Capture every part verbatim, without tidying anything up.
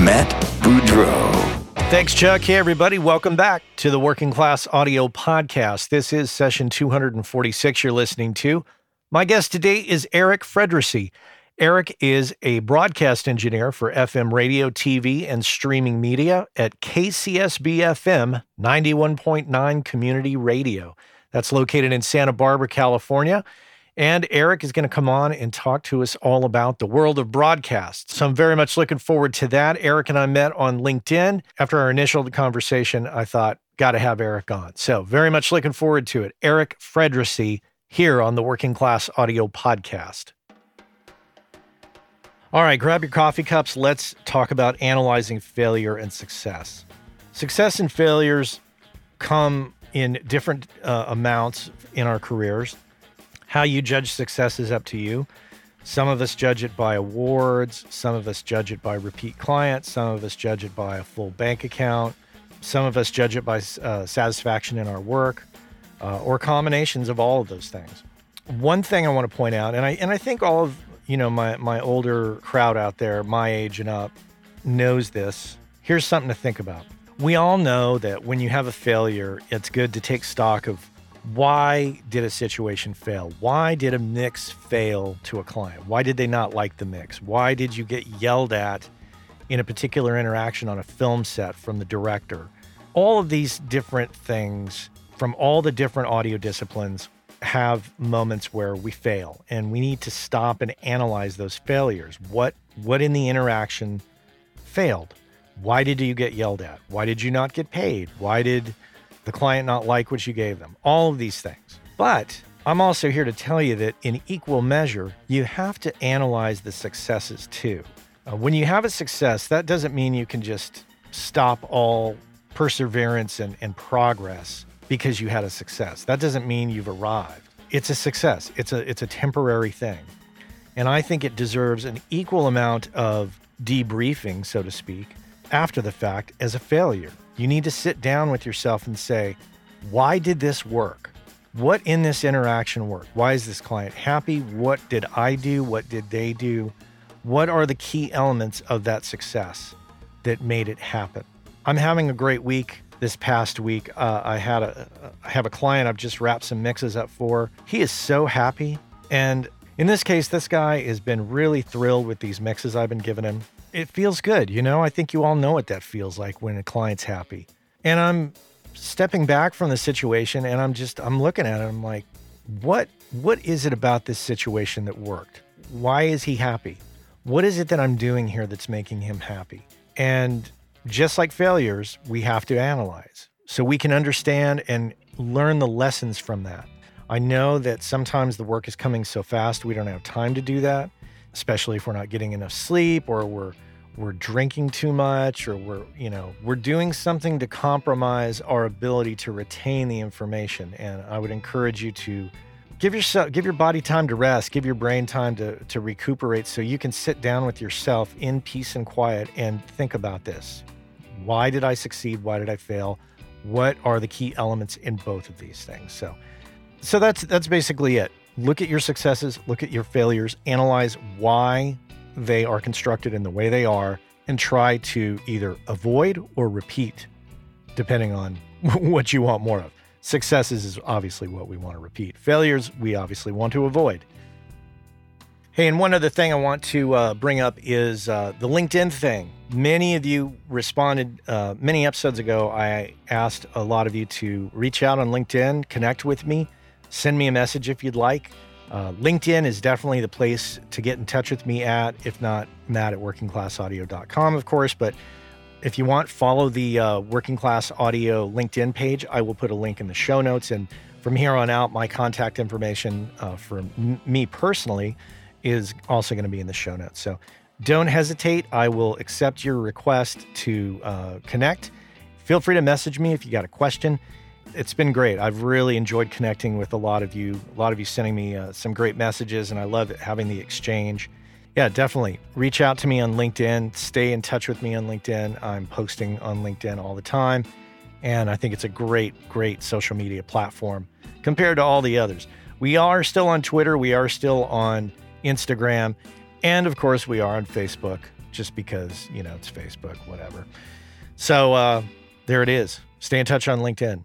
Matt Boudreau. Thanks, Chuck. Hey, everybody. Welcome back to the Working Class Audio Podcast. This is session two forty-six you're listening to. My guest today is Eric Frederick. Eric is a broadcast engineer for F M radio, T V, and streaming media at K C S B F M ninety-one point nine Community Radio. That's located in Santa Barbara, California. And Eric is going to come on and talk to us all about the world of broadcasts. So I'm very much looking forward to that. Eric and I met on LinkedIn. After our initial conversation, I thought, got to have Eric on. So very much looking forward to it. Eric Frederick here on the Working Class Audio Podcast. All right, grab your coffee cups. Let's talk about analyzing failure and success. Success and failures come in different uh, amounts in our careers. How you judge success is up to you. Some of us judge it by awards. Some of us judge it by repeat clients. Some of us judge it by a full bank account. Some of us judge it by uh, satisfaction in our work uh, or combinations of all of those things. One thing I want to point out, and I and I think all of you know, my, my older crowd out there, my age and up, knows this. Here's something to think about. We all know that when you have a failure, it's good to take stock of why did a situation fail? Why did a mix fail to a client? Why did they not like the mix? Why did you get yelled at in a particular interaction on a film set from the director? All of these different things from all the different audio disciplines have moments where we fail, and we need to stop and analyze those failures. What what in the interaction failed? Why did you get yelled at? Why did you not get paid? Why did the client not like what you gave them? All of these things. But I'm also here to tell you that in equal measure, you have to analyze the successes too. Uh, when you have a success, that doesn't mean you can just stop all perseverance and, and progress because you had a success. That doesn't mean you've arrived. It's a success. It's a it's a temporary thing. And I think it deserves an equal amount of debriefing, so to speak, after the fact as a failure. You need to sit down with yourself and say, why did this work? What in this interaction worked? Why is this client happy? What did I do? What did they do? What are the key elements of that success that made it happen? I'm having a great week. This past week, uh, I had a I have a client I've just wrapped some mixes up for. He is so happy. And in this case, this guy has been really thrilled with these mixes I've been giving him. It feels good. You know, I think you all know what that feels like when a client's happy. And I'm stepping back from the situation and I'm just, I'm looking at it. I'm like, what what is it about this situation that worked? Why is he happy? What is it that I'm doing here that's making him happy? And just like failures, we have to analyze so we can understand and learn the lessons from that. I know that sometimes the work is coming so fast, we don't have time to do that, especially if we're not getting enough sleep or we're we're drinking too much or we're, you know, we're doing something to compromise our ability to retain the information. And I would encourage you to give yourself, give your body time to rest, give your brain time to, to recuperate so you can sit down with yourself in peace and quiet and think about this. Why did I succeed? Why did I fail? What are the key elements in both of these things? So, so that's, that's basically it. Look at your successes, look at your failures, analyze why they are constructed in the way they are, and try to either avoid or repeat, depending on what you want more of. Successes is obviously what we want to repeat. Failures, we obviously want to avoid. Hey, and one other thing I want to uh, bring up is uh, the LinkedIn thing. Many of you responded, uh, many episodes ago, I asked a lot of you to reach out on LinkedIn, connect with me, send me a message if you'd like. Uh, LinkedIn is definitely the place to get in touch with me at, if not Matt at working class audio dot com, of course, but if you want, follow the uh, Working Class Audio LinkedIn page. I will put a link in the show notes. And from here on out, my contact information uh, for m- me personally is also going to be in the show notes. So Don't hesitate. I will accept your request to uh, connect. Feel free to message me if you got a question. It's been great. I've really enjoyed connecting with a lot of you, a lot of you sending me uh, some great messages, and I love having the exchange. Yeah, definitely. Reach out to me on LinkedIn. Stay in touch with me on LinkedIn. I'm posting on LinkedIn all the time, and I think it's a great, great social media platform compared to all the others. We are still on Twitter. We are still on Instagram. And of course, we are on Facebook just because, you know, it's Facebook, whatever. So uh, there it is. Stay in touch on LinkedIn.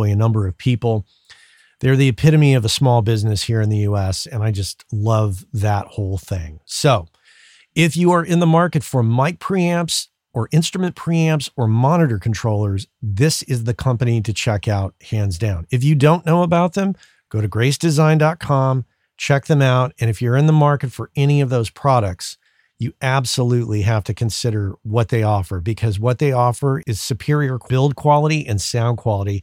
a number of people. They're the epitome of a small business here in the U S, and I just love that whole thing. So if you are in the market for mic preamps or instrument preamps or monitor controllers, this is the company to check out, hands down. If you don't know about them, go to grace design dot com, check them out. And if you're in the market for any of those products, you absolutely have to consider what they offer, because what they offer is superior build quality and sound quality.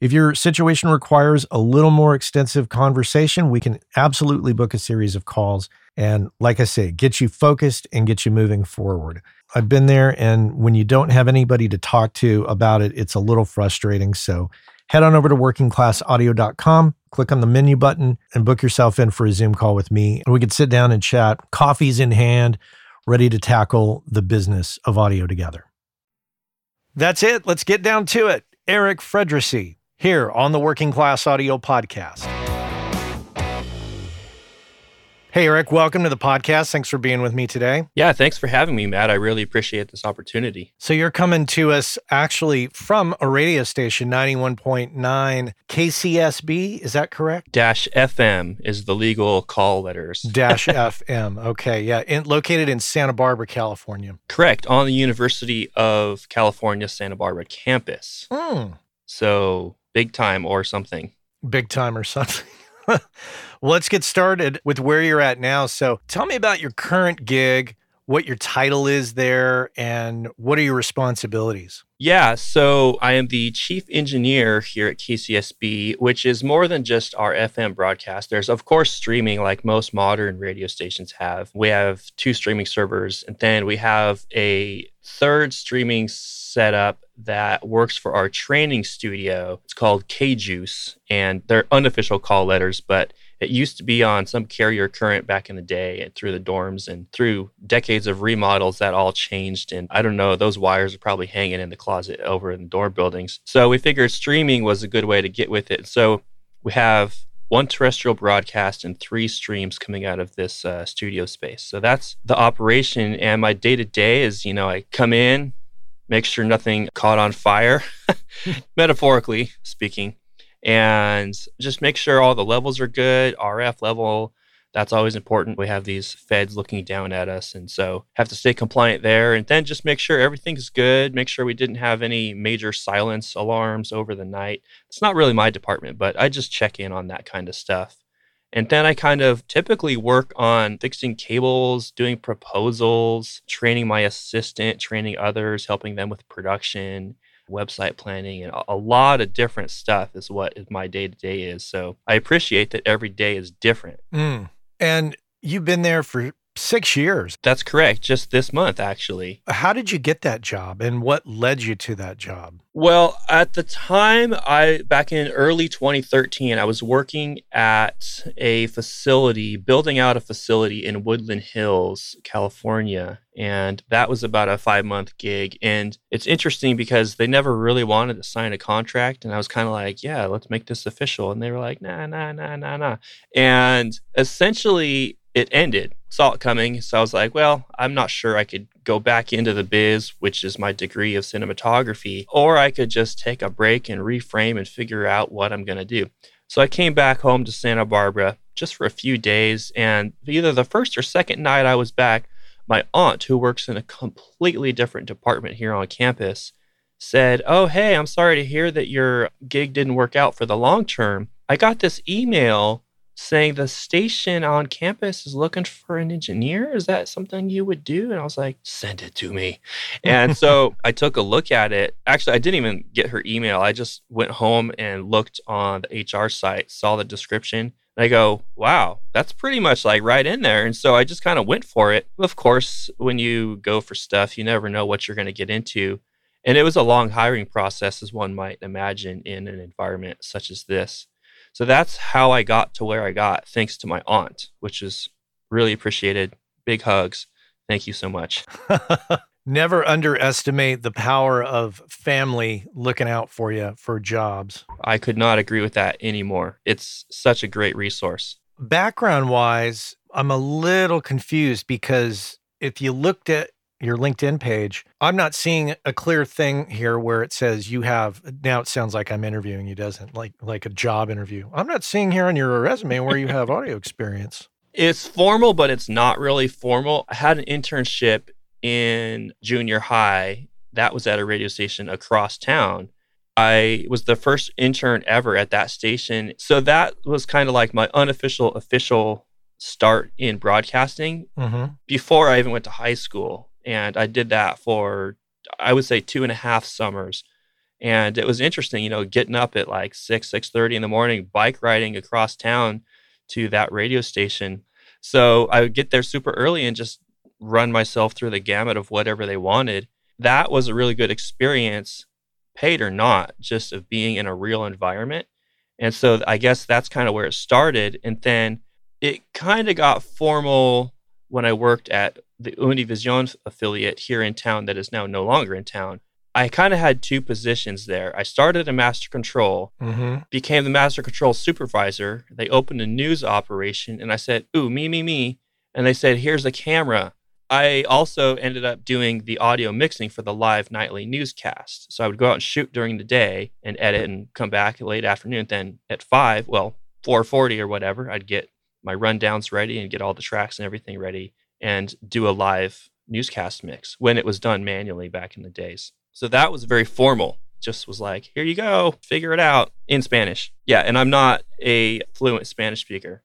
If your situation requires a little more extensive conversation, we can absolutely book a series of calls. And like I say, get you focused and get you moving forward. I've been there, and when you don't have anybody to talk to about it, it's a little frustrating. So head on over to working class audio dot com, click on the menu button, and book yourself in for a Zoom call with me. And we could sit down and chat, coffees in hand, ready to tackle the business of audio together. That's it. Let's get down to it. Eric Frederick, here on the Working Class Audio Podcast. Hey, Eric, welcome to the podcast. Thanks for being with me today. Yeah, thanks for having me, Matt. I really appreciate this opportunity. So you're coming to us actually from a radio station, ninety-one point nine K C S B, is that correct? Dash F M is the legal call letters. Dash F M, okay, yeah. In, located in Santa Barbara, California. Correct, on the University of California, Santa Barbara campus. Mm. So... Big time or something. Big time or something. Well, let's get started with where you're at now. So tell me about your current gig, what your title is there, and what are your responsibilities? Yeah, so I am the chief engineer here at K C S B, which is more than just our F M broadcast. There's, of course, streaming like most modern radio stations have. We have two streaming servers, and then we have a third streaming setup that works for our training studio. It's called K-Juice, and they're unofficial call letters, but it used to be on some carrier current back in the day and through the dorms and through decades of remodels that all changed. And I don't know, those wires are probably hanging in the closet over in the dorm buildings. So we figured streaming was a good way to get with it. So we have one terrestrial broadcast, and three streams coming out of this uh, studio space. So that's the operation. And my day-to-day is, you know, I come in, make sure nothing caught on fire, metaphorically speaking, and just make sure all the levels are good, R F level. That's always important. We have these feds looking down at us. And so have to stay compliant there and then just make sure everything's good. Make sure we didn't have any major silence alarms over the night. It's not really my department, but I just check in on that kind of stuff. And then I kind of typically work on fixing cables, doing proposals, training my assistant, training others, helping them with production, website planning, and a lot of different stuff is what my day-to-day is. So I appreciate that every day is different. Mm. And you've been there for six years. That's correct. Just this month, actually. How did you get that job and what led you to that job? Well, at the time, I back in early twenty thirteen, I was working at a facility, building out a facility in Woodland Hills, California. And that was about a five-month gig. And it's interesting because they never really wanted to sign a contract. And I was kind of like, yeah, let's make this official. And they were like, nah, nah, nah, nah, nah. And essentially, it ended. Saw it coming. So I was like, well, I'm not sure I could go back into the biz, which is my degree of cinematography, or I could just take a break and reframe and figure out what I'm going to do. So I came back home to Santa Barbara just for a few days. And either the first or second night I was back, my aunt, who works in a completely different department here on campus, said, oh, hey, I'm sorry to hear that your gig didn't work out for the long term. I got this email saying the station on campus is looking for an engineer. Is that something you would do? And I was like, send it to me. And so I took a look at it. Actually, I didn't even get her email. I just went home and looked on the H R site, saw the description. And I go, wow, that's pretty much like right in there. And so I just kind of went for it. Of course, when you go for stuff, you never know what you're going to get into. And it was a long hiring process, as one might imagine, in an environment such as this. So that's how I got to where I got, thanks to my aunt, which is really appreciated. Big hugs. Thank you so much. Never underestimate the power of family looking out for you for jobs. I could not agree with that anymore. It's such a great resource. Background-wise, I'm a little confused because if you looked at your LinkedIn page, I'm not seeing a clear thing here where it says you have, now it sounds like I'm interviewing you, doesn't like like a job interview. I'm not seeing here on your resume where you have audio experience. It's formal, but it's not really formal. I had an internship in junior high that was at a radio station across town. I was the first intern ever at that station. So that was kind of like my unofficial, official start in broadcasting mm-hmm. before I even went to high school. And I did that for, I would say, two and a half summers. And it was interesting, you know, getting up at like six, six thirty in the morning, bike riding across town to that radio station. So I would get there super early and just run myself through the gamut of whatever they wanted. That was a really good experience, paid or not, just of being in a real environment. And so I guess that's kind of where it started. And then it kind of got formal when I worked at the Univision affiliate here in town that is now no longer in town. I kind of had two positions there. I started a master control, mm-hmm. became the master control supervisor. They opened a news operation and I said, ooh, me, me, me. And they said, here's a camera. I also ended up doing the audio mixing for the live nightly newscast. So I would go out and shoot during the day and edit and come back late afternoon. Then at five, well, four forty or whatever, I'd get my rundowns ready and get all the tracks and everything ready and do a live newscast mix when it was done manually back in the days. So that was very formal. Just was like, here you go, figure it out in Spanish. Yeah, and I'm not a fluent Spanish speaker.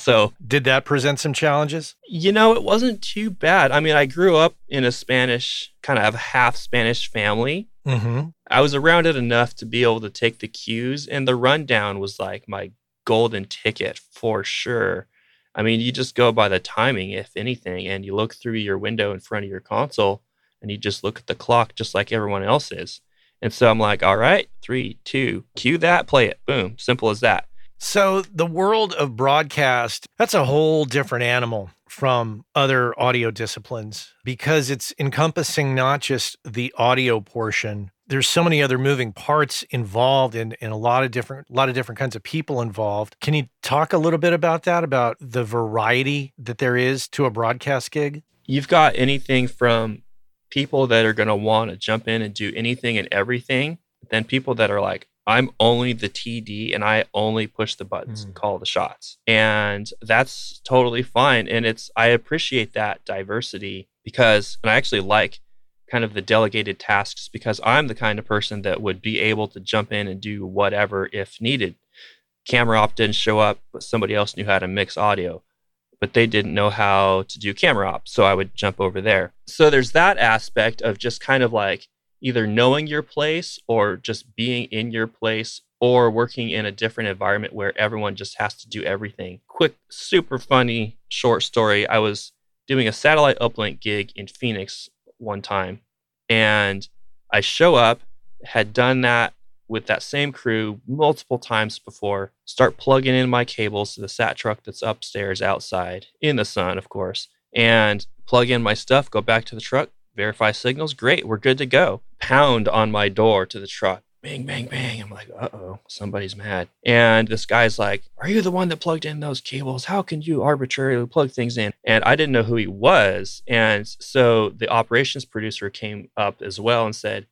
So did that present some challenges? You know, it wasn't too bad. I mean, I grew up in a Spanish, kind of a half Spanish family. Mm-hmm. I was around it enough to be able to take the cues, and the rundown was like my golden ticket for sure. I mean, you just go by the timing, if anything, and you look through your window in front of your console and you just look at the clock just like everyone else is. And so I'm like, all right, three, two, cue that, play it. Boom. Simple as that. So the world of broadcast, that's a whole different animal from other audio disciplines because it's encompassing not just the audio portion, there's so many other moving parts involved and, and a lot of different a lot of different kinds of people involved. Can you talk a little bit about that, about the variety that there is to a broadcast gig? You've got anything from people that are going to want to jump in and do anything and everything, then people that are like, I'm only the T D and I only push the buttons mm. and call the shots. And that's totally fine. And it's I appreciate that diversity because, and I actually like kind of the delegated tasks because I'm the kind of person that would be able to jump in and do whatever if needed. Camera op didn't show up, but somebody else knew how to mix audio, but they didn't know how to do camera op. So I would jump over there. So there's that aspect of just kind of like either knowing your place or just being in your place or working in a different environment where everyone just has to do everything. Quick, super funny short story. I was doing a satellite uplink gig in Phoenix one time, and I show up, had done that with that same crew multiple times before, start plugging in my cables to the sat truck that's upstairs outside in the sun, of course, and plug in my stuff, go back to the truck, verify signals. Great. We're good to go. Pound on my door to the truck. Bang, bang, bang. I'm like, uh-oh, somebody's mad. And this guy's like, are you the one that plugged in those cables? How can you arbitrarily plug things in? And I didn't know who he was. And so the operations producer came up as well and said,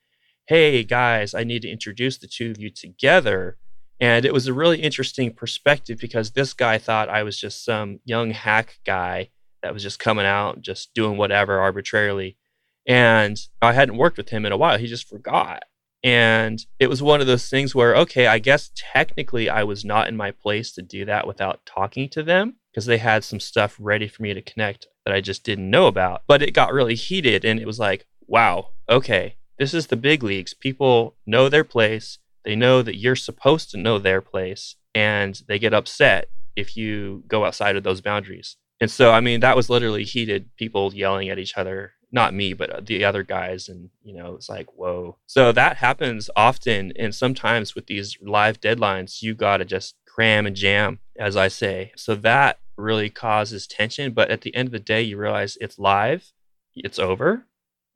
hey, guys, I need to introduce the two of you together. And it was a really interesting perspective because this guy thought I was just some young hack guy that was just coming out, just doing whatever arbitrarily. And I hadn't worked with him in a while. He just forgot. And it was one of those things where, okay, I guess technically I was not in my place to do that without talking to them because they had some stuff ready for me to connect that I just didn't know about. But it got really heated and it was like, wow, okay, this is the big leagues. People know their place. They know that you're supposed to know their place and they get upset if you go outside of those boundaries. And so, I mean, that was literally heated, people yelling at each other. Not me, but the other guys. And, you know, it's like, whoa. So that happens often. And sometimes with these live deadlines, you got to just cram and jam, as I say. So that really causes tension. But at the end of the day, you realize it's live, it's over.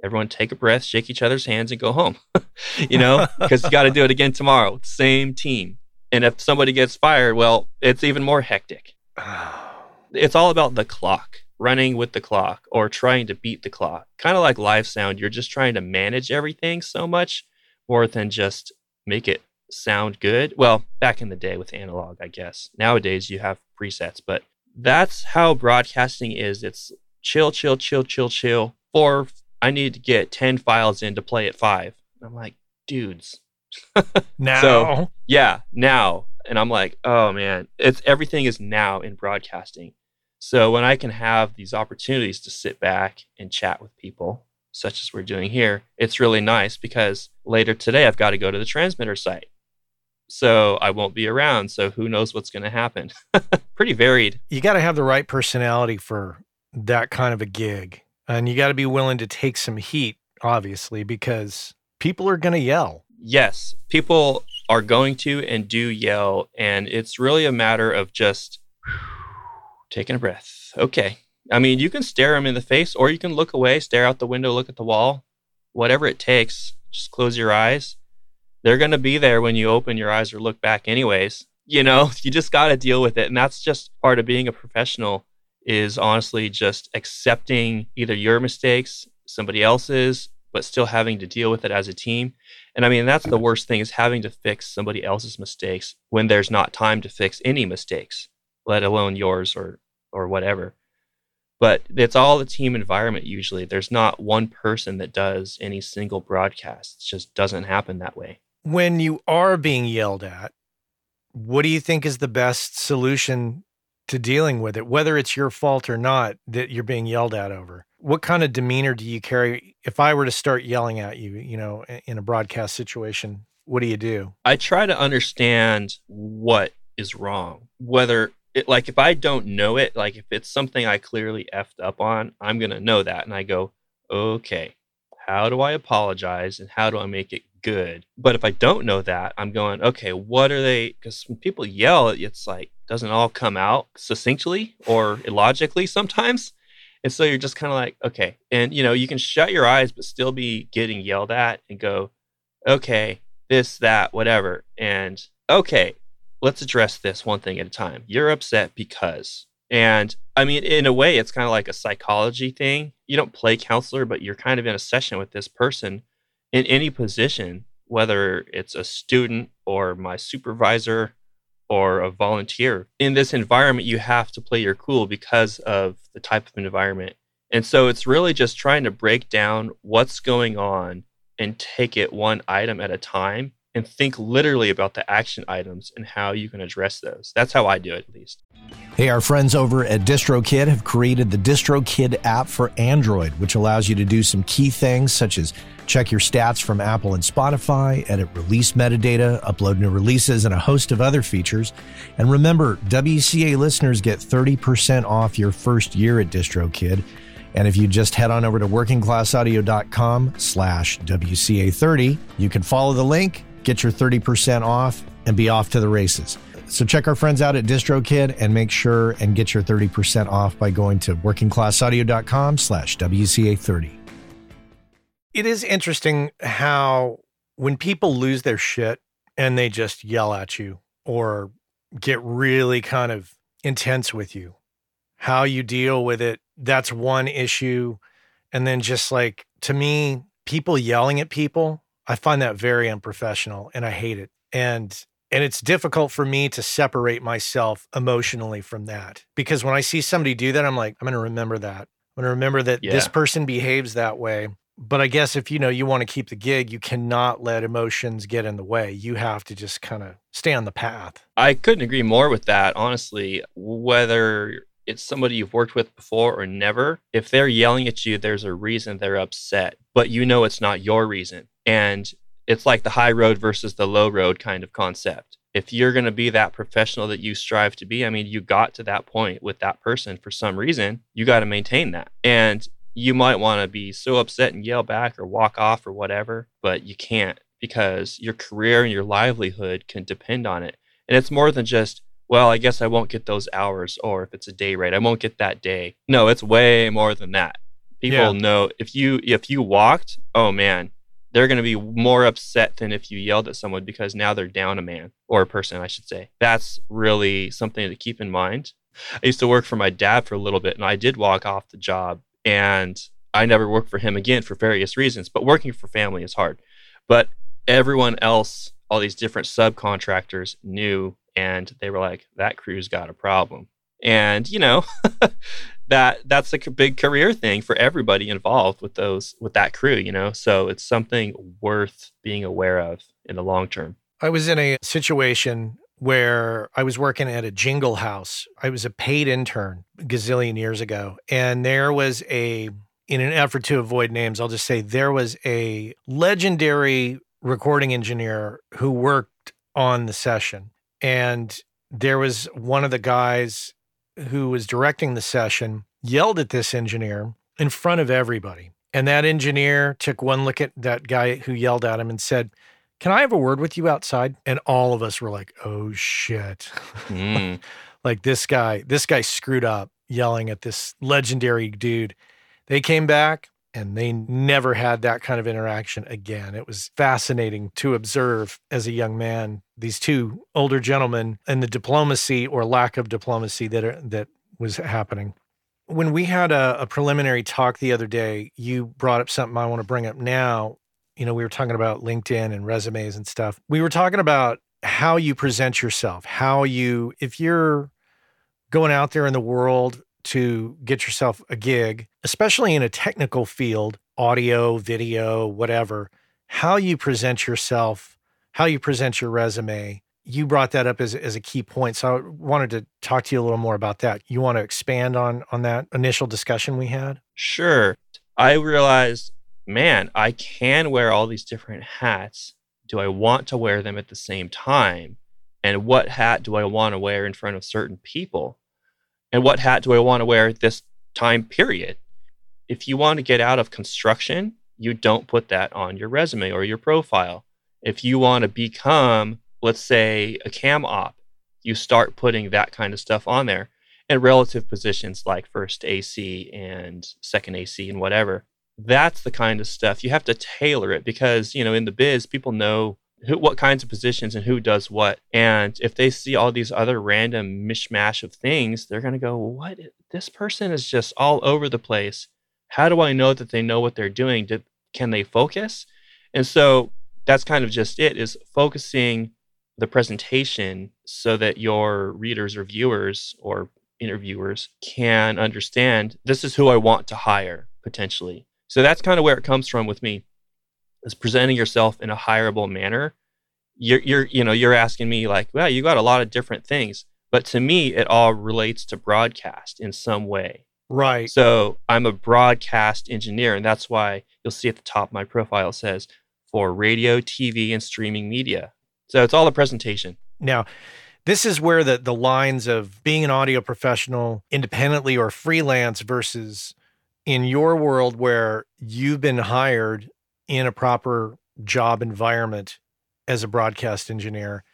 Everyone take a breath, shake each other's hands and go home, you know, because you got to do it again tomorrow. Same team. And if somebody gets fired, well, it's even more hectic. It's all about the clock. Running with the clock or trying to beat the clock. Kind of like live sound, you're just trying to manage everything so much more than just make it sound good. Well, back in the day with analog, I guess. Nowadays, you have presets, but that's how broadcasting is. It's chill, chill, chill, chill, chill, or I need to get ten files in to play at five. I'm like, dudes. Now. So, yeah, now. And I'm like, oh, man, it's everything is now in broadcasting. So when I can have these opportunities to sit back and chat with people, such as we're doing here, it's really nice because later today, I've got to go to the transmitter site. So I won't be around. So who knows what's going to happen? Pretty varied. You got to have the right personality for that kind of a gig. And you got to be willing to take some heat, obviously, because people are going to yell. Yes, people are going to and do yell. And it's really a matter of just taking a breath. Okay. I mean, you can stare them in the face or you can look away, stare out the window, look at the wall, whatever it takes. Just close your eyes. They're going to be there when you open your eyes or look back anyways. You know, you just got to deal with it. And that's just part of being a professional is honestly just accepting either your mistakes, somebody else's, but still having to deal with it as a team. And I mean, that's the worst thing is having to fix somebody else's mistakes when there's not time to fix any mistakes, let alone yours or or whatever. But it's all the team environment usually. There's not one person that does any single broadcast. It just doesn't happen that way. When you are being yelled at, what do you think is the best solution to dealing with it, whether it's your fault or not that you're being yelled at over? What kind of demeanor do you carry? If I were to start yelling at you, you know, in a broadcast situation, what do you do? I try to understand what is wrong, whether It, like, if I don't know it, like, if it's something I clearly effed up on, I'm going to know that. And I go, okay, how do I apologize and how do I make it good? But if I don't know that, I'm going, okay, what are they? Because when people yell, it's like, doesn't all come out succinctly or illogically sometimes. And so you're just kind of like, okay. And, you know, you can shut your eyes, but still be getting yelled at and go, okay, this, that, whatever. And okay, let's address this one thing at a time. You're upset because, and I mean, in a way, it's kind of like a psychology thing. You don't play counselor, but you're kind of in a session with this person in any position, whether it's a student or my supervisor or a volunteer. In this environment, you have to play your cool because of the type of environment. And so it's really just trying to break down what's going on and take it one item at a time and think literally about the action items and how you can address those. That's how I do it, at least. Hey, our friends over at DistroKid have created the DistroKid app for Android, which allows you to do some key things such as check your stats from Apple and Spotify, edit release metadata, upload new releases, and a host of other features. And remember, W C A listeners get thirty percent off your first year at DistroKid. And if you just head on over to workingclassaudio.com slash WCA30, you can follow the link, get your thirty percent off, and be off to the races. So check our friends out at DistroKid and make sure and get your thirty percent off by going to workingclassaudio.com slash WCA30. It is interesting how when people lose their shit and they just yell at you or get really kind of intense with you, how you deal with it, that's one issue. And then just like, to me, people yelling at people, I find that very unprofessional and I hate it. And and it's difficult for me to separate myself emotionally from that. Because when I see somebody do that, I'm like, I'm going to remember that. I'm going to remember that yeah. This person behaves that way. But I guess if you know you want to keep the gig, you cannot let emotions get in the way. You have to just kind of stay on the path. I couldn't agree more with that, honestly. Whether it's somebody you've worked with before or never, if they're yelling at you, there's a reason they're upset, but you know it's not your reason. And it's like the high road versus the low road kind of concept. If you're going to be that professional that you strive to be, I mean, you got to that point with that person for some reason, you got to maintain that. And you might want to be so upset and yell back or walk off or whatever, but you can't because your career and your livelihood can depend on it. And it's more than just, well, I guess I won't get those hours, or if it's a day rate, I won't get that day. No, it's way more than that. People yeah. know if you if you walked, oh man, they're going to be more upset than if you yelled at someone because now they're down a man or a person, I should say. That's really something to keep in mind. I used to work for my dad for a little bit, and I did walk off the job, and I never worked for him again for various reasons. But working for family is hard. But everyone else, all these different subcontractors knew. And they were like, that crew's got a problem. And, you know, that that's a big career thing for everybody involved with those with that crew, you know. So it's something worth being aware of in the long term. I was in a situation where I was working at a jingle house. I was a paid intern a gazillion years ago. And there was a, in an effort to avoid names, I'll just say there was a legendary recording engineer who worked on the session. And there was one of the guys who was directing the session yelled at this engineer in front of everybody. And that engineer took one look at that guy who yelled at him and said, "Can I have a word with you outside?" And all of us were like, oh, shit. Mm. Like this guy, this guy screwed up yelling at this legendary dude. They came back and they never had that kind of interaction again. It was fascinating to observe as a young man, these two older gentlemen and the diplomacy or lack of diplomacy that are, that was happening. When we had a, a preliminary talk the other day, you brought up something I want to bring up now. You know, we were talking about LinkedIn and resumes and stuff. We were talking about how you present yourself, how you, if you're going out there in the world to get yourself a gig, especially in a technical field, audio, video, whatever, how you present yourself, how you present your resume. You brought that up as, as a key point. So I wanted to talk to you a little more about that. You want to expand on, on that initial discussion we had? Sure. I realized, man, I can wear all these different hats. Do I want to wear them at the same time? And what hat do I want to wear in front of certain people? And what hat do I want to wear at this time period? If you want to get out of construction, you don't put that on your resume or your profile. If you want to become, let's say, a cam op, you start putting that kind of stuff on there. And relative positions like first A C and second A C and whatever. that's the kind of stuff. You have to tailor it because, you know, in the biz, people know who, what kinds of positions and who does what. And if they see all these other random mishmash of things, they're going to go, well, what? This person is just all over the place. How do I know that they know what they're doing? Did, can they focus? And so that's kind of just it, is focusing the presentation so that your readers or viewers or interviewers can understand, this is who I want to hire potentially. So that's kind of where it comes from with me, is presenting yourself in a hireable manner. You're, you're, you know, you're asking me like, well, you got a lot of different things, but to me, it all relates to broadcast in some way. Right. So I'm a broadcast engineer, and that's why you'll see at the top my profile says for radio, T V, and streaming media. So it's all a presentation. Now, this is where the, the lines of being an audio professional independently or freelance versus in your world where you've been hired in a proper job environment as a broadcast engineer.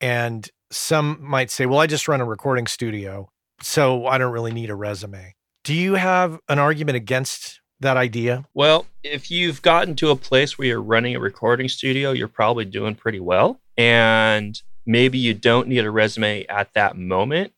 And some might say, well, I just run a recording studio, so I don't really need a resume. Do you have an argument against that idea? Well, if you've gotten to a place where you're running a recording studio, you're probably doing pretty well. And maybe you don't need a resume at that moment.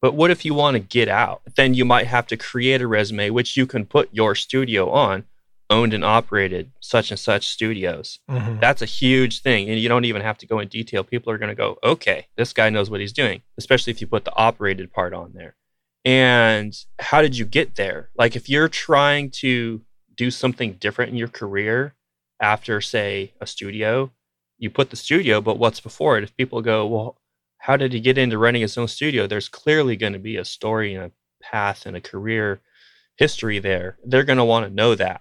But what if you want to get out? Then you might have to create a resume, which you can put your studio on, owned and operated, such and such studios. Mm-hmm. That's a huge thing. And you don't even have to go in detail. People are going to go, okay, this guy knows what he's doing, especially if you put the operated part on there. And how did you get there? Like if you're trying to do something different in your career after, say, a studio, you put the studio, but what's before it? If people go, well, how did he get into running his own studio? There's clearly going to be a story and a path and a career history there. They're going to want to know that.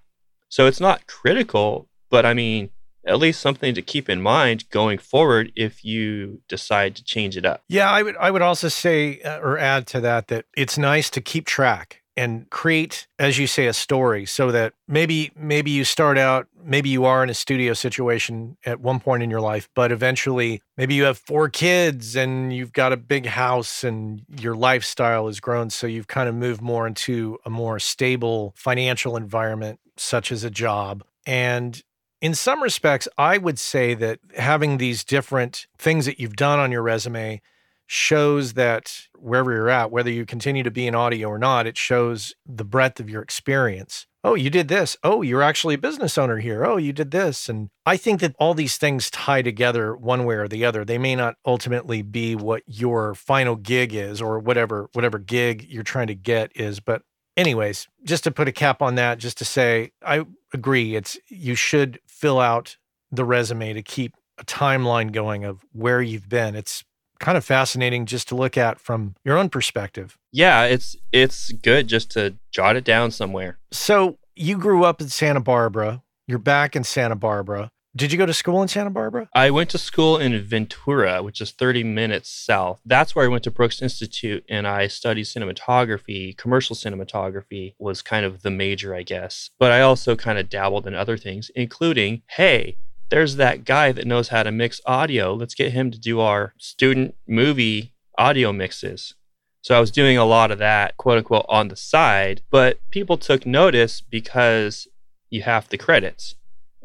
So it's not critical, but I mean, at least something to keep in mind going forward if you decide to change it up. Yeah, I would I would also say uh, or add to that that it's nice to keep track and create, as you say, a story so that maybe maybe you start out, maybe you are in a studio situation at one point in your life, but eventually maybe you have four kids and you've got a big house and your lifestyle has grown, so you've kind of moved more into a more stable financial environment, such as a job. And in some respects, I would say that having these different things that you've done on your resume shows that wherever you're at, whether you continue to be in audio or not, it shows the breadth of your experience. Oh, you did this. Oh, you're actually a business owner here. Oh, you did this. And I think that all these things tie together one way or the other. They may not ultimately be what your final gig is or whatever, whatever gig you're trying to get is. But anyways, just to put a cap on that, just to say, I agree, it's you should fill out the resume to keep a timeline going of where you've been. It's kind of fascinating just to look at from your own perspective. Yeah, it's it's good just to jot it down somewhere. So you grew up in Santa Barbara. You're back in Santa Barbara. Did you go to school in Santa Barbara? I went to school in Ventura, which is thirty minutes south. That's where I went to Brooks Institute, and I studied cinematography. Commercial cinematography was kind of the major, I guess. But I also kind of dabbled in other things, including, hey, there's that guy that knows how to mix audio. Let's get him to do our student movie audio mixes. So I was doing a lot of that, quote unquote, on the side. But people took notice because you have the credits.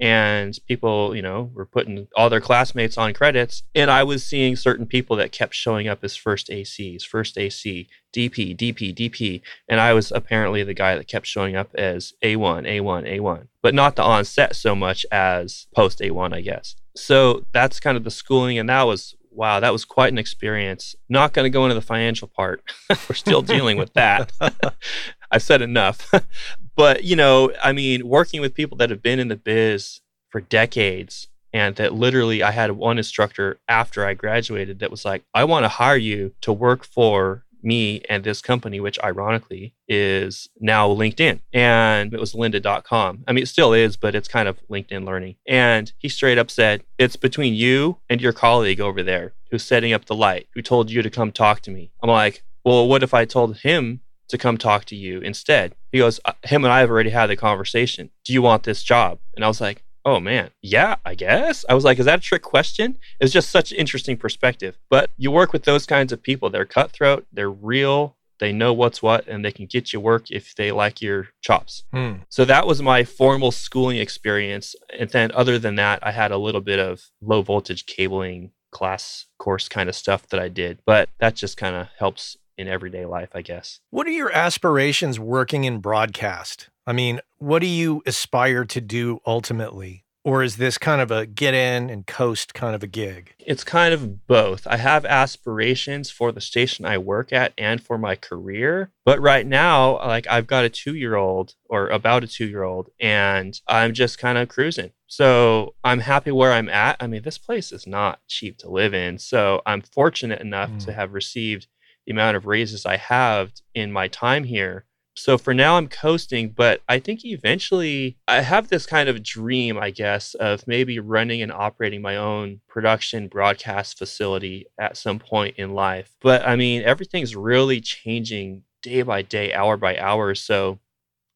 And people, you know, were putting all their classmates on credits. And I was seeing certain people that kept showing up as first A Cs, first A C, D P, D P, D P. And I was apparently the guy that kept showing up as A one, A one, A one. But not the on-set so much as post A one, I guess. So that's kind of the schooling. And that was, wow, that was quite an experience. Not going to go into the financial part. We're still dealing with that. I've said enough. But, you know, I mean, working with people that have been in the biz for decades, and that literally I had one instructor after I graduated that was like, I want to hire you to work for me and this company, which ironically is now LinkedIn. And it was lynda dot com. I mean, it still is, but it's kind of LinkedIn Learning. And he straight up said, it's between you and your colleague over there who's setting up the light, who told you to come talk to me. I'm like, well, what if I told him to come talk to you instead? He goes, him and I have already had the conversation. Do you want this job? And I was like, oh man, yeah, I guess. I was like, is that a trick question? It's just such an interesting perspective. But you work with those kinds of people. They're cutthroat. They're real. They know what's what, and they can get you work if they like your chops. Hmm. So that was my formal schooling experience. And then other than that, I had a little bit of low voltage cabling class course kind of stuff that I did, but that just kind of helps in everyday life, I guess. What are your aspirations working in broadcast? I mean, what do you aspire to do ultimately? Or is this kind of a get in and coast kind of a gig? It's kind of both. I have aspirations for the station I work at and for my career. But right now, like I've got a two-year-old or about a two-year-old, and I'm just kind of cruising. So I'm happy where I'm at. I mean, this place is not cheap to live in. So I'm fortunate enough mm. to have received the amount of raises I have in my time here. So for now, I'm coasting, but I think eventually I have this kind of dream, I guess, of maybe running and operating my own production broadcast facility at some point in life. But I mean, everything's really changing day by day, hour by hour. So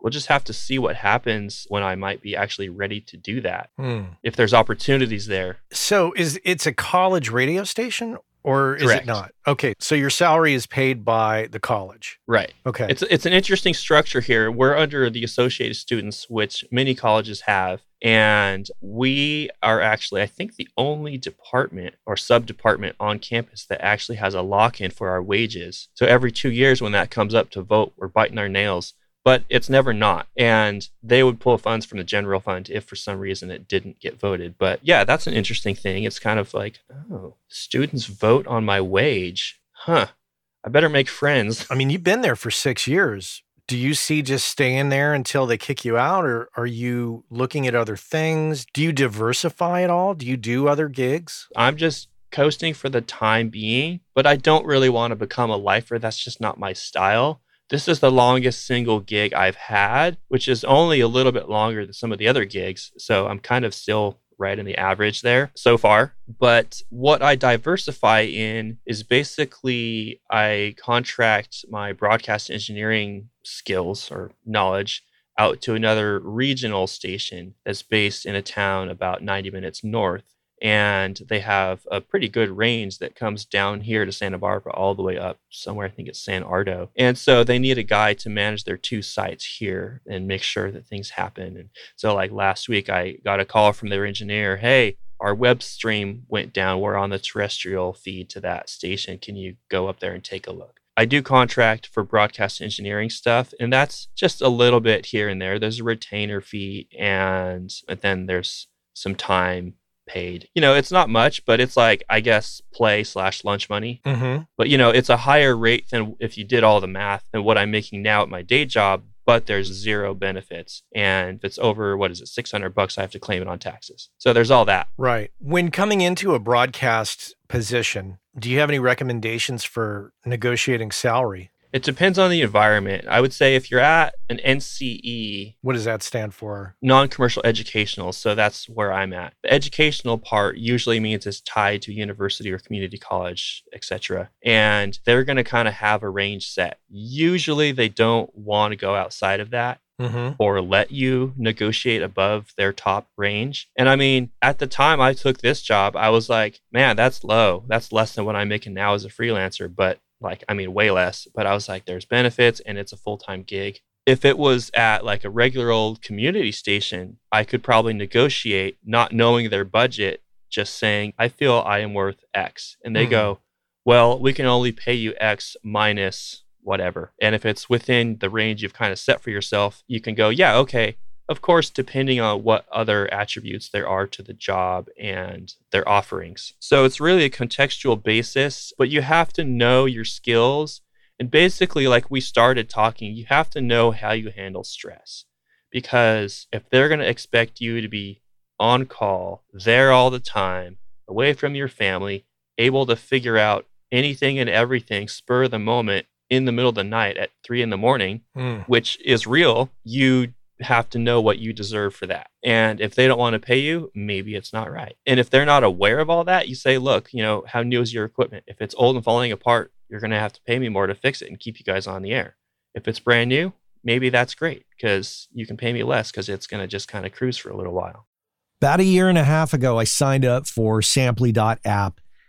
we'll just have to see what happens when I might be actually ready to do that, hmm. if there's opportunities there. So is it's a college radio station? Or is Correct. It not? Okay, so your salary is paid by the college. Right. Okay. It's it's an interesting structure here. We're under the associated students, which many colleges have. And we are actually, I think, the only department or sub-department on campus that actually has a lock-in for our wages. So every two years when that comes up to vote, we're biting our nails. But it's never not. And they would pull funds from the general fund if for some reason it didn't get voted. But yeah, that's an interesting thing. It's kind of like, oh, students vote on my wage. Huh. I better make friends. I mean, you've been there for six years. Do you see just staying there until they kick you out? Or are you looking at other things? Do you diversify at all? Do you do other gigs? I'm just coasting for the time being, but I don't really want to become a lifer. That's just not my style. This is the longest single gig I've had, which is only a little bit longer than some of the other gigs. So I'm kind of still right in the average there so far. But what I diversify in is basically I contract my broadcast engineering skills or knowledge out to another regional station that's based in a town about ninety minutes north. And they have a pretty good range that comes down here to Santa Barbara all the way up somewhere. I think it's San Ardo. And so they need a guy to manage their two sites here and make sure that things happen. And so like last week, I got a call from their engineer. Hey, our web stream went down. We're on the terrestrial feed to that station. Can you go up there and take a look? I do contract for broadcast engineering stuff, and that's just a little bit here and there. There's a retainer fee, and, and then there's some time paid. You know, it's not much, but it's like, I guess, play slash lunch money. Mm-hmm. But, you know, it's a higher rate than if you did all the math than what I'm making now at my day job, but there's zero benefits. And if it's over, what is it, six hundred bucks, I have to claim it on taxes. So there's all that. Right. When coming into a broadcast position, do you have any recommendations for negotiating salary? It depends on the environment. I would say if you're at an N C E... What does that stand for? Non-commercial educational. So that's where I'm at. The educational part usually means it's tied to university or community college, et cetera. And they're going to kind of have a range set. Usually they don't want to go outside of that. Mm-hmm. Or let you negotiate above their top range. And I mean, at the time I took this job, I was like, man, that's low. That's less than what I'm making now as a freelancer. But like, I mean, way less. But I was like, there's benefits and it's a full-time gig. If it was at like a regular old community station, I could probably negotiate not knowing their budget, just saying, I feel I am worth X. And they mm-hmm. go, well, we can only pay you X minus whatever. And if it's within the range you've kind of set for yourself, you can go, yeah, okay. Of course, depending on what other attributes there are to the job and their offerings. So it's really a contextual basis, but you have to know your skills. And basically, like we started talking, you have to know how you handle stress. Because if they're going to expect you to be on call, there all the time, away from your family, able to figure out anything and everything, spur of the moment, in the middle of the night at three in the morning, mm. which is real, you have to know what you deserve for that. And if they don't want to pay you, maybe it's not right. And if they're not aware of all that, you say, look, you know, how new is your equipment? If it's old and falling apart, you're going to have to pay me more to fix it and keep you guys on the air. If it's brand new, maybe that's great because you can pay me less because it's going to just kind of cruise for a little while. About a year and a half ago, I signed up for Samply dot app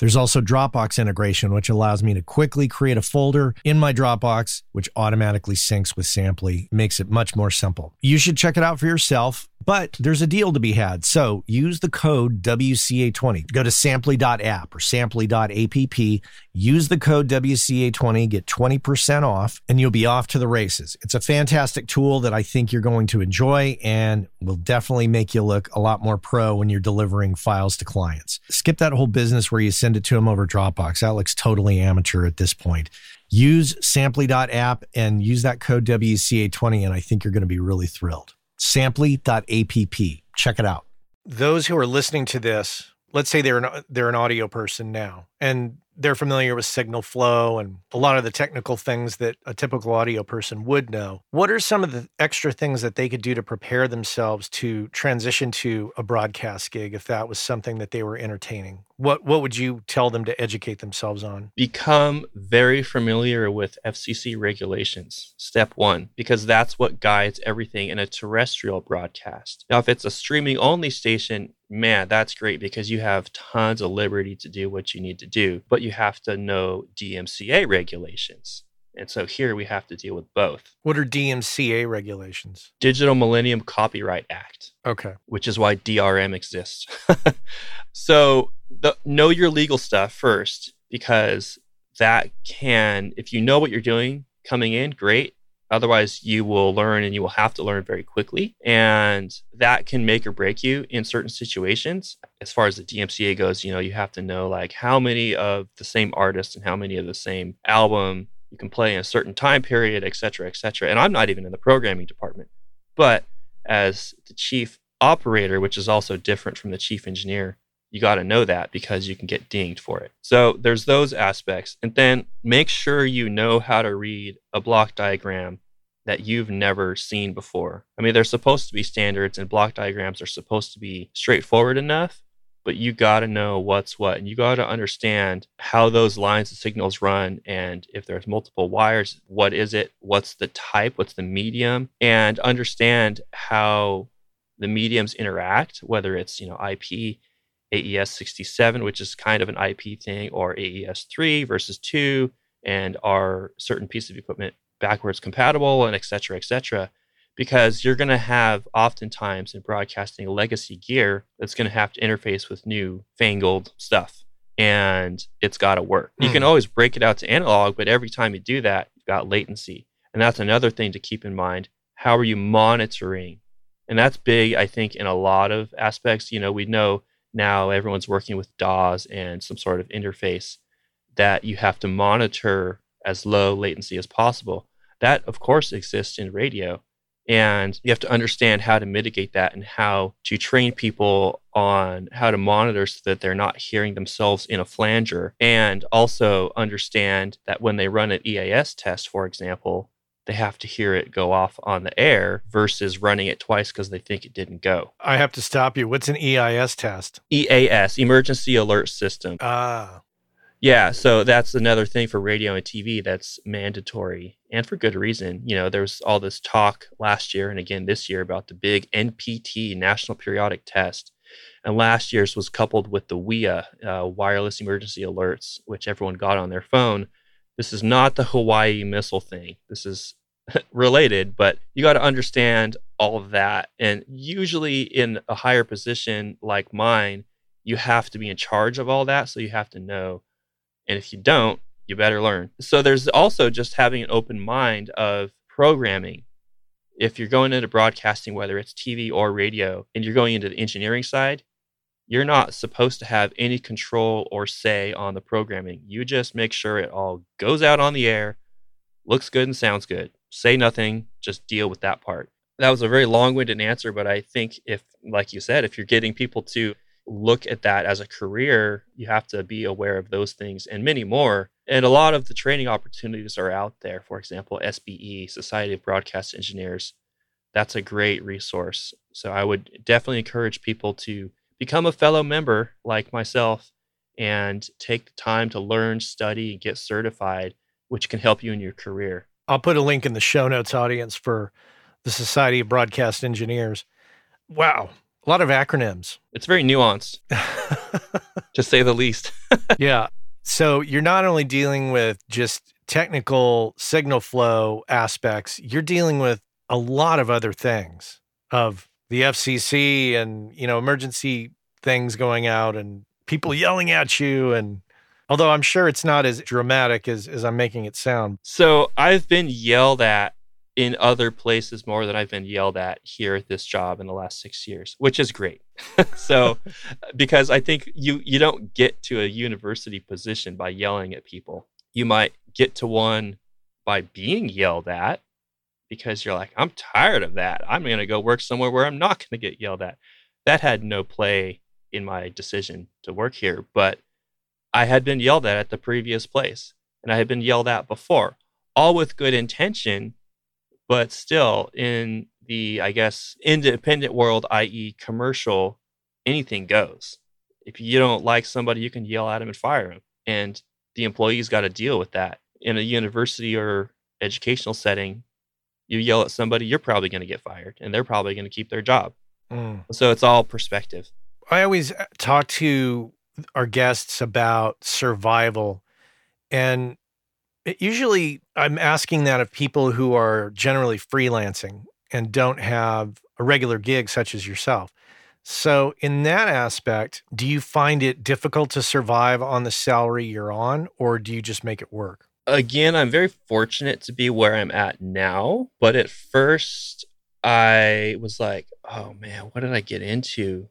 There's also Dropbox integration, which allows me to quickly create a folder in my Dropbox, which automatically syncs with Samply, makes it much more simple. You should check it out for yourself, but there's a deal to be had. So use the code W C A twenty. Go to samply dot app or samply dot app. Use the code W C A twenty, get twenty percent off, and you'll be off to the races. It's a fantastic tool that I think you're going to enjoy and will definitely make you look a lot more pro when you're delivering files to clients. Skip that whole business where you send it to them over Dropbox. That looks totally amateur at this point. Use samply dot app and use that code W C A twenty, and I think you're going to be really thrilled. samply dot app. Check it out. Those who are listening to this, let's say they're an, they're an audio person now, and they're familiar with signal flow and a lot of the technical things that a typical audio person would know. What are some of the extra things that they could do to prepare themselves to transition to a broadcast gig if that was something that they were entertaining? What what would you tell them to educate themselves on? Become very familiar with F C C regulations, step one, because that's what guides everything in a terrestrial broadcast. Now, if it's a streaming-only station, man, that's great because you have tons of liberty to do what you need to do, but you have to know D M C A regulations. And so here we have to deal with both. What are D M C A regulations? Digital Millennium Copyright Act. Okay. Which is why D R M exists. So the, know your legal stuff first, because that can, if you know what you're doing coming in, great. Otherwise, you will learn and you will have to learn very quickly. And that can make or break you in certain situations. As far as the D M C A goes, you know, you have to know like how many of the same artist and how many of the same album you can play in a certain time period, et cetera, et cetera. And I'm not even in the programming department, but as the chief operator, which is also different from the chief engineer, you got to know that because you can get dinged for it. So there's those aspects. And then make sure you know how to read a block diagram that you've never seen before. I mean, they're supposed to be standards and block diagrams are supposed to be straightforward enough, but you got to know what's what. And you got to understand how those lines and signals run. And if there's multiple wires, what is it? What's the type? What's the medium? And understand how the mediums interact, whether it's, you know, I P, A E S sixty-seven, which is kind of an I P thing, or A E S three versus two, and are certain piece of equipment backwards compatible, and et cetera, et cetera, because you're going to have oftentimes in broadcasting legacy gear that's going to have to interface with new fangled stuff, and it's got to work. Mm. You can always break it out to analog, but every time you do that, you've got latency. And that's another thing to keep in mind. How are you monitoring? And that's big, I think, in a lot of aspects. You know, we know now everyone's working with D A Ws and some sort of interface that you have to monitor as low latency as possible. That, of course, exists in radio. And you have to understand how to mitigate that and how to train people on how to monitor so that they're not hearing themselves in a flanger. And also understand that when they run an E A S test, for example, they have to hear it go off on the air versus running it twice because they think it didn't go. I have to stop you. What's an E I S test? E A S, Emergency Alert System. Ah. Yeah, so that's another thing for radio and T V that's mandatory, and for good reason. You know, there was all this talk last year and again this year about the big N P T, National Periodic Test. And last year's was coupled with the W E A, uh, Wireless Emergency Alerts, which everyone got on their phone. This is not the Hawaii missile thing. This is related, but you got to understand all of that. And usually in a higher position like mine, you have to be in charge of all that. So you have to know. And if you don't, you better learn. So there's also just having an open mind of programming. If you're going into broadcasting, whether it's T V or radio, and you're going into the engineering side, you're not supposed to have any control or say on the programming. You just make sure it all goes out on the air, looks good and sounds good. Say nothing, just deal with that part. That was a very long-winded answer, but I think if, like you said, if you're getting people to look at that as a career, you have to be aware of those things and many more And a lot of the training opportunities are out there. For example, S B E, Society of Broadcast Engineers. That's a great resource. So I would definitely encourage people to become a fellow member like myself and take the time to learn, study, and get certified, which can help you in your career. I'll put a link in the show notes, audience, for the Society of Broadcast Engineers. Wow. A lot of acronyms. It's very nuanced, to say the least. Yeah. So you're not only dealing with just technical signal flow aspects, you're dealing with a lot of other things of the F C C and, you know, emergency things going out and people yelling at you. And although I'm sure it's not as dramatic as, as I'm making it sound. So I've been yelled at in other places more than I've been yelled at here at this job in the last six years, which is great. So, because I think you you don't get to a university position by yelling at people. You might get to one by being yelled at because you're like, I'm tired of that. I'm going to go work somewhere where I'm not going to get yelled at. That had no play in my decision to work here, but I had been yelled at at the previous place, and I had been yelled at before, all with good intention. But still, in the, I guess, independent world, that is commercial, anything goes. If you don't like somebody, you can yell at them and fire them. And the employee's got to deal with that. In a university or educational setting, you yell at somebody, you're probably going to get fired, and they're probably going to keep their job. Mm. So it's all perspective. I always talk to our guests about survival, and usually I'm asking that of people who are generally freelancing and don't have a regular gig such as yourself. So in that aspect, do you find it difficult to survive on the salary you're on, or do you just make it work? Again, I'm very fortunate to be where I'm at now. But at first I was like, oh man, what did I get into?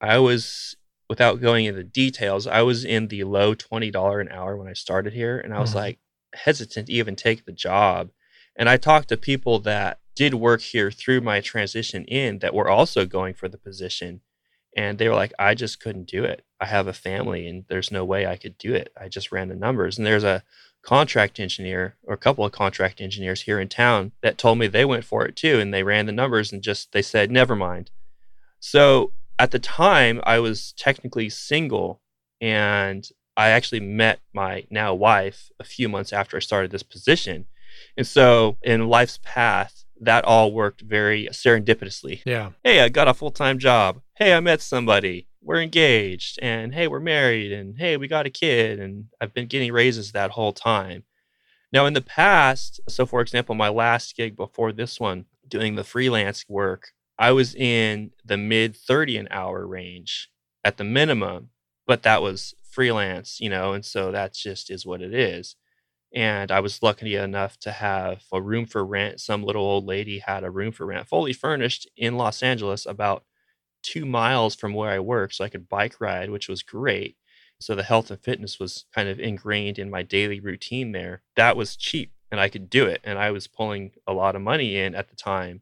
I was, without going into details, I was in the low twenty dollars an hour when I started here. And I was mm. like, hesitant to even take the job. And I talked to people that did work here through my transition in that were also going for the position. And they were like, I just couldn't do it. I have a family and there's no way I could do it. I just ran the numbers. And there's a contract engineer or a couple of contract engineers here in town that told me they went for it too. And they ran the numbers and just, they said, never mind. So at the time I was technically single, and I actually met my now wife a few months after I started this position. And so in life's path, that all worked very serendipitously. Yeah. Hey, I got a full-time job. Hey, I met somebody. We're engaged. And hey, we're married. And hey, we got a kid. And I've been getting raises that whole time. Now in the past, so for example, my last gig before this one, doing the freelance work, I was in the mid thirty an hour range at the minimum, but that was freelance, you know, and so that just is what it is. And I was lucky enough to have a room for rent. Some little old lady had a room for rent, fully furnished, in Los Angeles, about two miles from where I work, so I could bike ride, which was great. So the health and fitness was kind of ingrained in my daily routine there. That was cheap, and I could do it. And I was pulling a lot of money in at the time,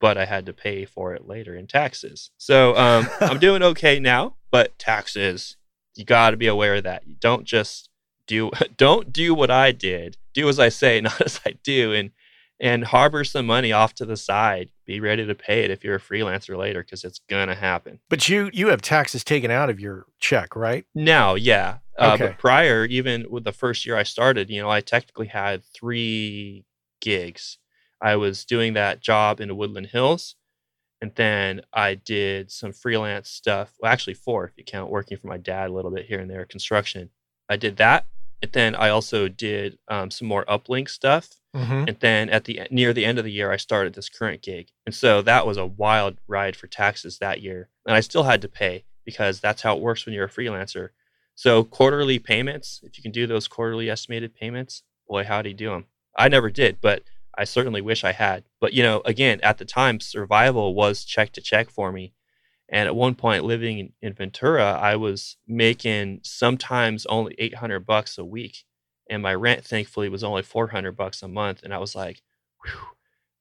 but I had to pay for it later in taxes. So um, I'm doing okay now, but taxes. You got to be aware of that. You don't just do, don't do what I did. Do as I say, not as I do, and and harbor some money off to the side. Be ready to pay it if you're a freelancer later, because it's gonna happen. But you you have taxes taken out of your check, right? Now, yeah. Uh, okay. But prior, even with the first year I started, you know, I technically had three gigs. I was doing that job in Woodland Hills. And then I did some freelance stuff. Well, actually four, if you count working for my dad a little bit here and there, construction. I did that. And then I also did um, some more uplink stuff. Mm-hmm. And then at the near the end of the year, I started this current gig. And so that was a wild ride for taxes that year. And I still had to pay, because that's how it works when you're a freelancer. So quarterly payments, if you can do those quarterly estimated payments, boy, how'd he do them? I never did, but I certainly wish I had. But, you know, again, at the time, survival was check to check for me. And at one point living in, in Ventura, I was making sometimes only eight hundred bucks a week. And my rent, thankfully, was only four hundred bucks a month. And I was like, whew,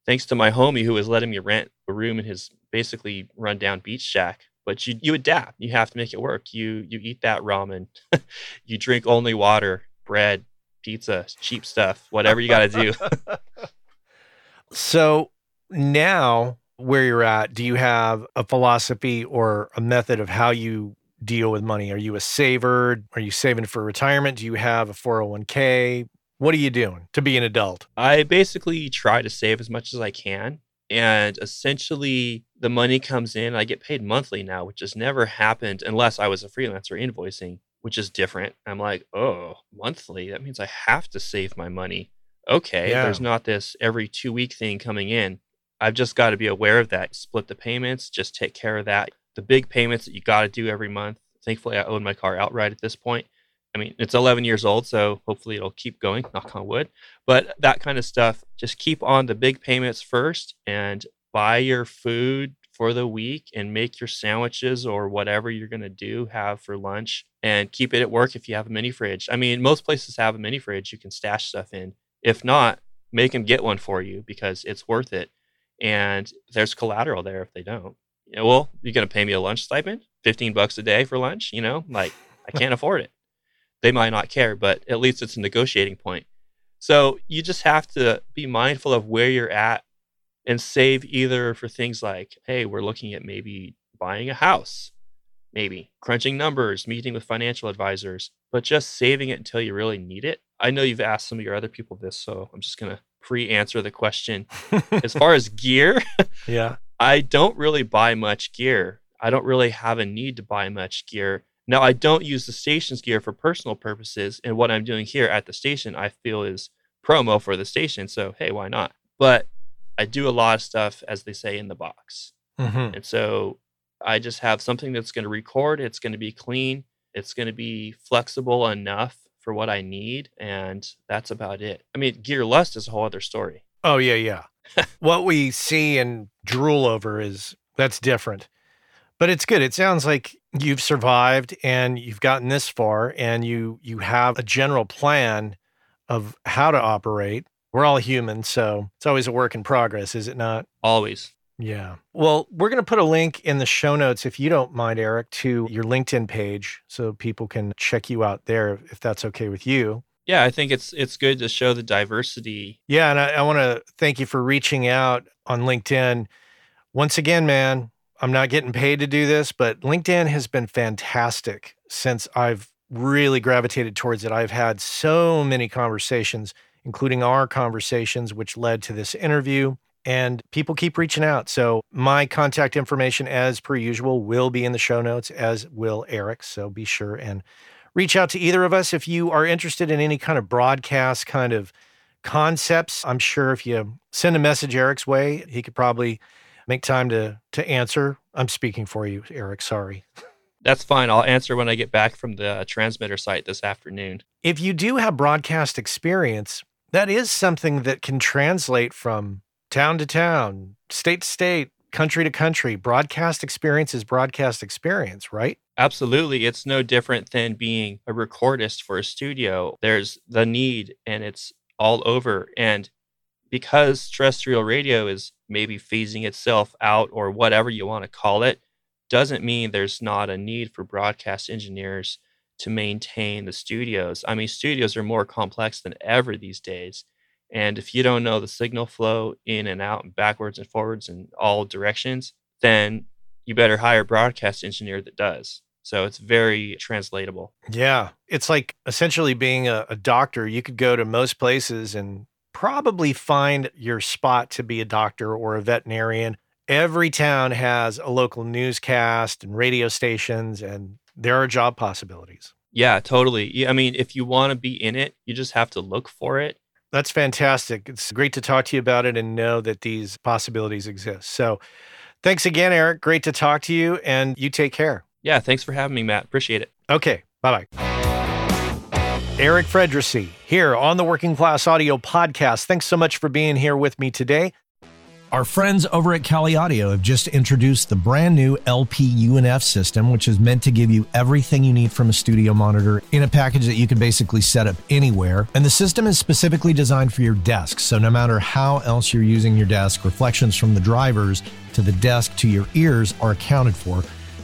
thanks to my homie who was letting me rent a room in his basically rundown beach shack. But you you adapt. You have to make it work. You, you eat that ramen. You drink only water, bread, pizza, cheap stuff, whatever you got to do. So now where you're at, do you have a philosophy or a method of how you deal with money? Are you a saver? Are you saving for retirement? Do you have a four oh one k? What are you doing to be an adult? I basically try to save as much as I can. And essentially, the money comes in. I get paid monthly now, which has never happened unless I was a freelancer invoicing, which is different. I'm like, oh, monthly? That means I have to save my money. Okay, yeah. There's not this every two week thing coming in. I've just got to be aware of that. Split the payments, just take care of that. The big payments that you got to do every month. Thankfully, I own my car outright at this point. I mean, it's eleven years old, so hopefully it'll keep going, knock on wood. But that kind of stuff, just keep on the big payments first and buy your food for the week and make your sandwiches or whatever you're going to do, have for lunch, and keep it at work if you have a mini fridge. I mean, most places have a mini fridge you can stash stuff in. If not, make them get one for you because it's worth it. And there's collateral there if they don't. You know, well, you're going to pay me a lunch stipend, fifteen bucks a day for lunch, you know, like I can't afford it. They might not care, but at least it's a negotiating point. So you just have to be mindful of where you're at and save either for things like, hey, we're looking at maybe buying a house, maybe crunching numbers, meeting with financial advisors, but just saving it until you really need it. I know you've asked some of your other people this, so I'm just going to pre-answer the question. As far as gear, yeah, I don't really buy much gear. I don't really have a need to buy much gear. Now, I don't use the station's gear for personal purposes, and what I'm doing here at the station, I feel is promo for the station, so hey, why not? But I do a lot of stuff, as they say, in the box. Mm-hmm. And so I just have something that's going to record, it's going to be clean, it's going to be flexible enough for what I need, and that's about it. I mean, gear lust is a whole other story. Oh, yeah, yeah. What we see and drool over is, that's different. But it's good. It sounds like you've survived and you've gotten this far and you you have a general plan of how to operate. We're all human, so it's always a work in progress, is it not? Always. Yeah. Well, we're going to put a link in the show notes, if you don't mind, Eric, to your LinkedIn page so people can check you out there if that's okay with you. Yeah, I think it's it's good to show the diversity. Yeah, and I, I want to thank you for reaching out on LinkedIn. Once again, man, I'm not getting paid to do this, but LinkedIn has been fantastic since I've really gravitated towards it. I've had so many conversations, including our conversations, which led to this interview, and people keep reaching out. So my contact information, as per usual, will be in the show notes, as will Eric's. So be sure and reach out to either of us if you are interested in any kind of broadcast kind of concepts. I'm sure if you send a message Eric's way, he could probably make time to to answer. I'm speaking for you, Eric. Sorry. That's fine. I'll answer when I get back from the transmitter site this afternoon. If you do have broadcast experience, that is something that can translate from town to town, state to state, country to country. Broadcast experience is broadcast experience, right? Absolutely. It's no different than being a recordist for a studio. There's the need, and it's all over. And because terrestrial radio is maybe phasing itself out or whatever you want to call it, doesn't mean there's not a need for broadcast engineers to maintain the studios. I mean, studios are more complex than ever these days. And if you don't know the signal flow in and out and backwards and forwards in all directions, then you better hire a broadcast engineer that does. So it's very translatable. Yeah. It's like essentially being a, a doctor. You could go to most places and probably find your spot to be a doctor or a veterinarian. Every town has a local newscast and radio stations, and there are job possibilities. Yeah, totally. I mean, if you want to be in it, you just have to look for it. That's fantastic. It's great to talk to you about it and know that these possibilities exist. So thanks again, Eric. Great to talk to you, and you take care. Yeah, thanks for having me, Matt. Appreciate it. Okay, bye-bye. Eric Frederick here on the Working Class Audio Podcast. Thanks so much for being here with me today. Our friends over at Kali Audio have just introduced the brand new L P U N F system, which is meant to give you everything you need from a studio monitor in a package that you can basically set up anywhere. And the system is specifically designed for your desk. So no matter how else you're using your desk, reflections from the drivers to the desk to your ears are accounted for.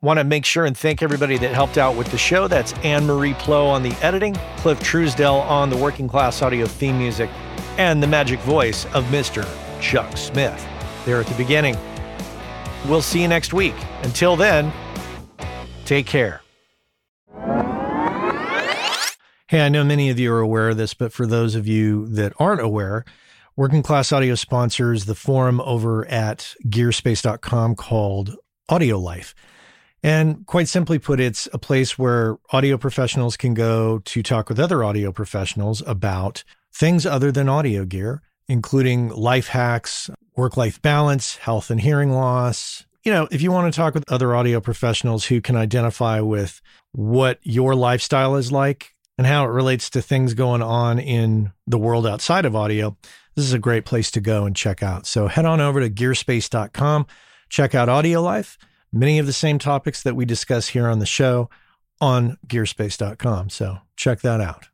Want to make sure and thank everybody that helped out with the show. That's Anne-Marie Plow on the editing, Cliff Truesdell on the Working Class Audio theme music, and the magic voice of Mister Chuck Smith there at the beginning. We'll see you next week. Until then, take care. Hey, I know many of you are aware of this, but for those of you that aren't aware, Working Class Audio sponsors the forum over at gearspace dot com called Audio Life. And quite simply put, it's a place where audio professionals can go to talk with other audio professionals about things other than audio gear, including life hacks, work-life balance, health and hearing loss. You know, if you want to talk with other audio professionals who can identify with what your lifestyle is like and how it relates to things going on in the world outside of audio, this is a great place to go and check out. So head on over to gearspace dot com, check out Audio Life. Many of the same topics that we discuss here on the show on gearspace dot com. So check that out.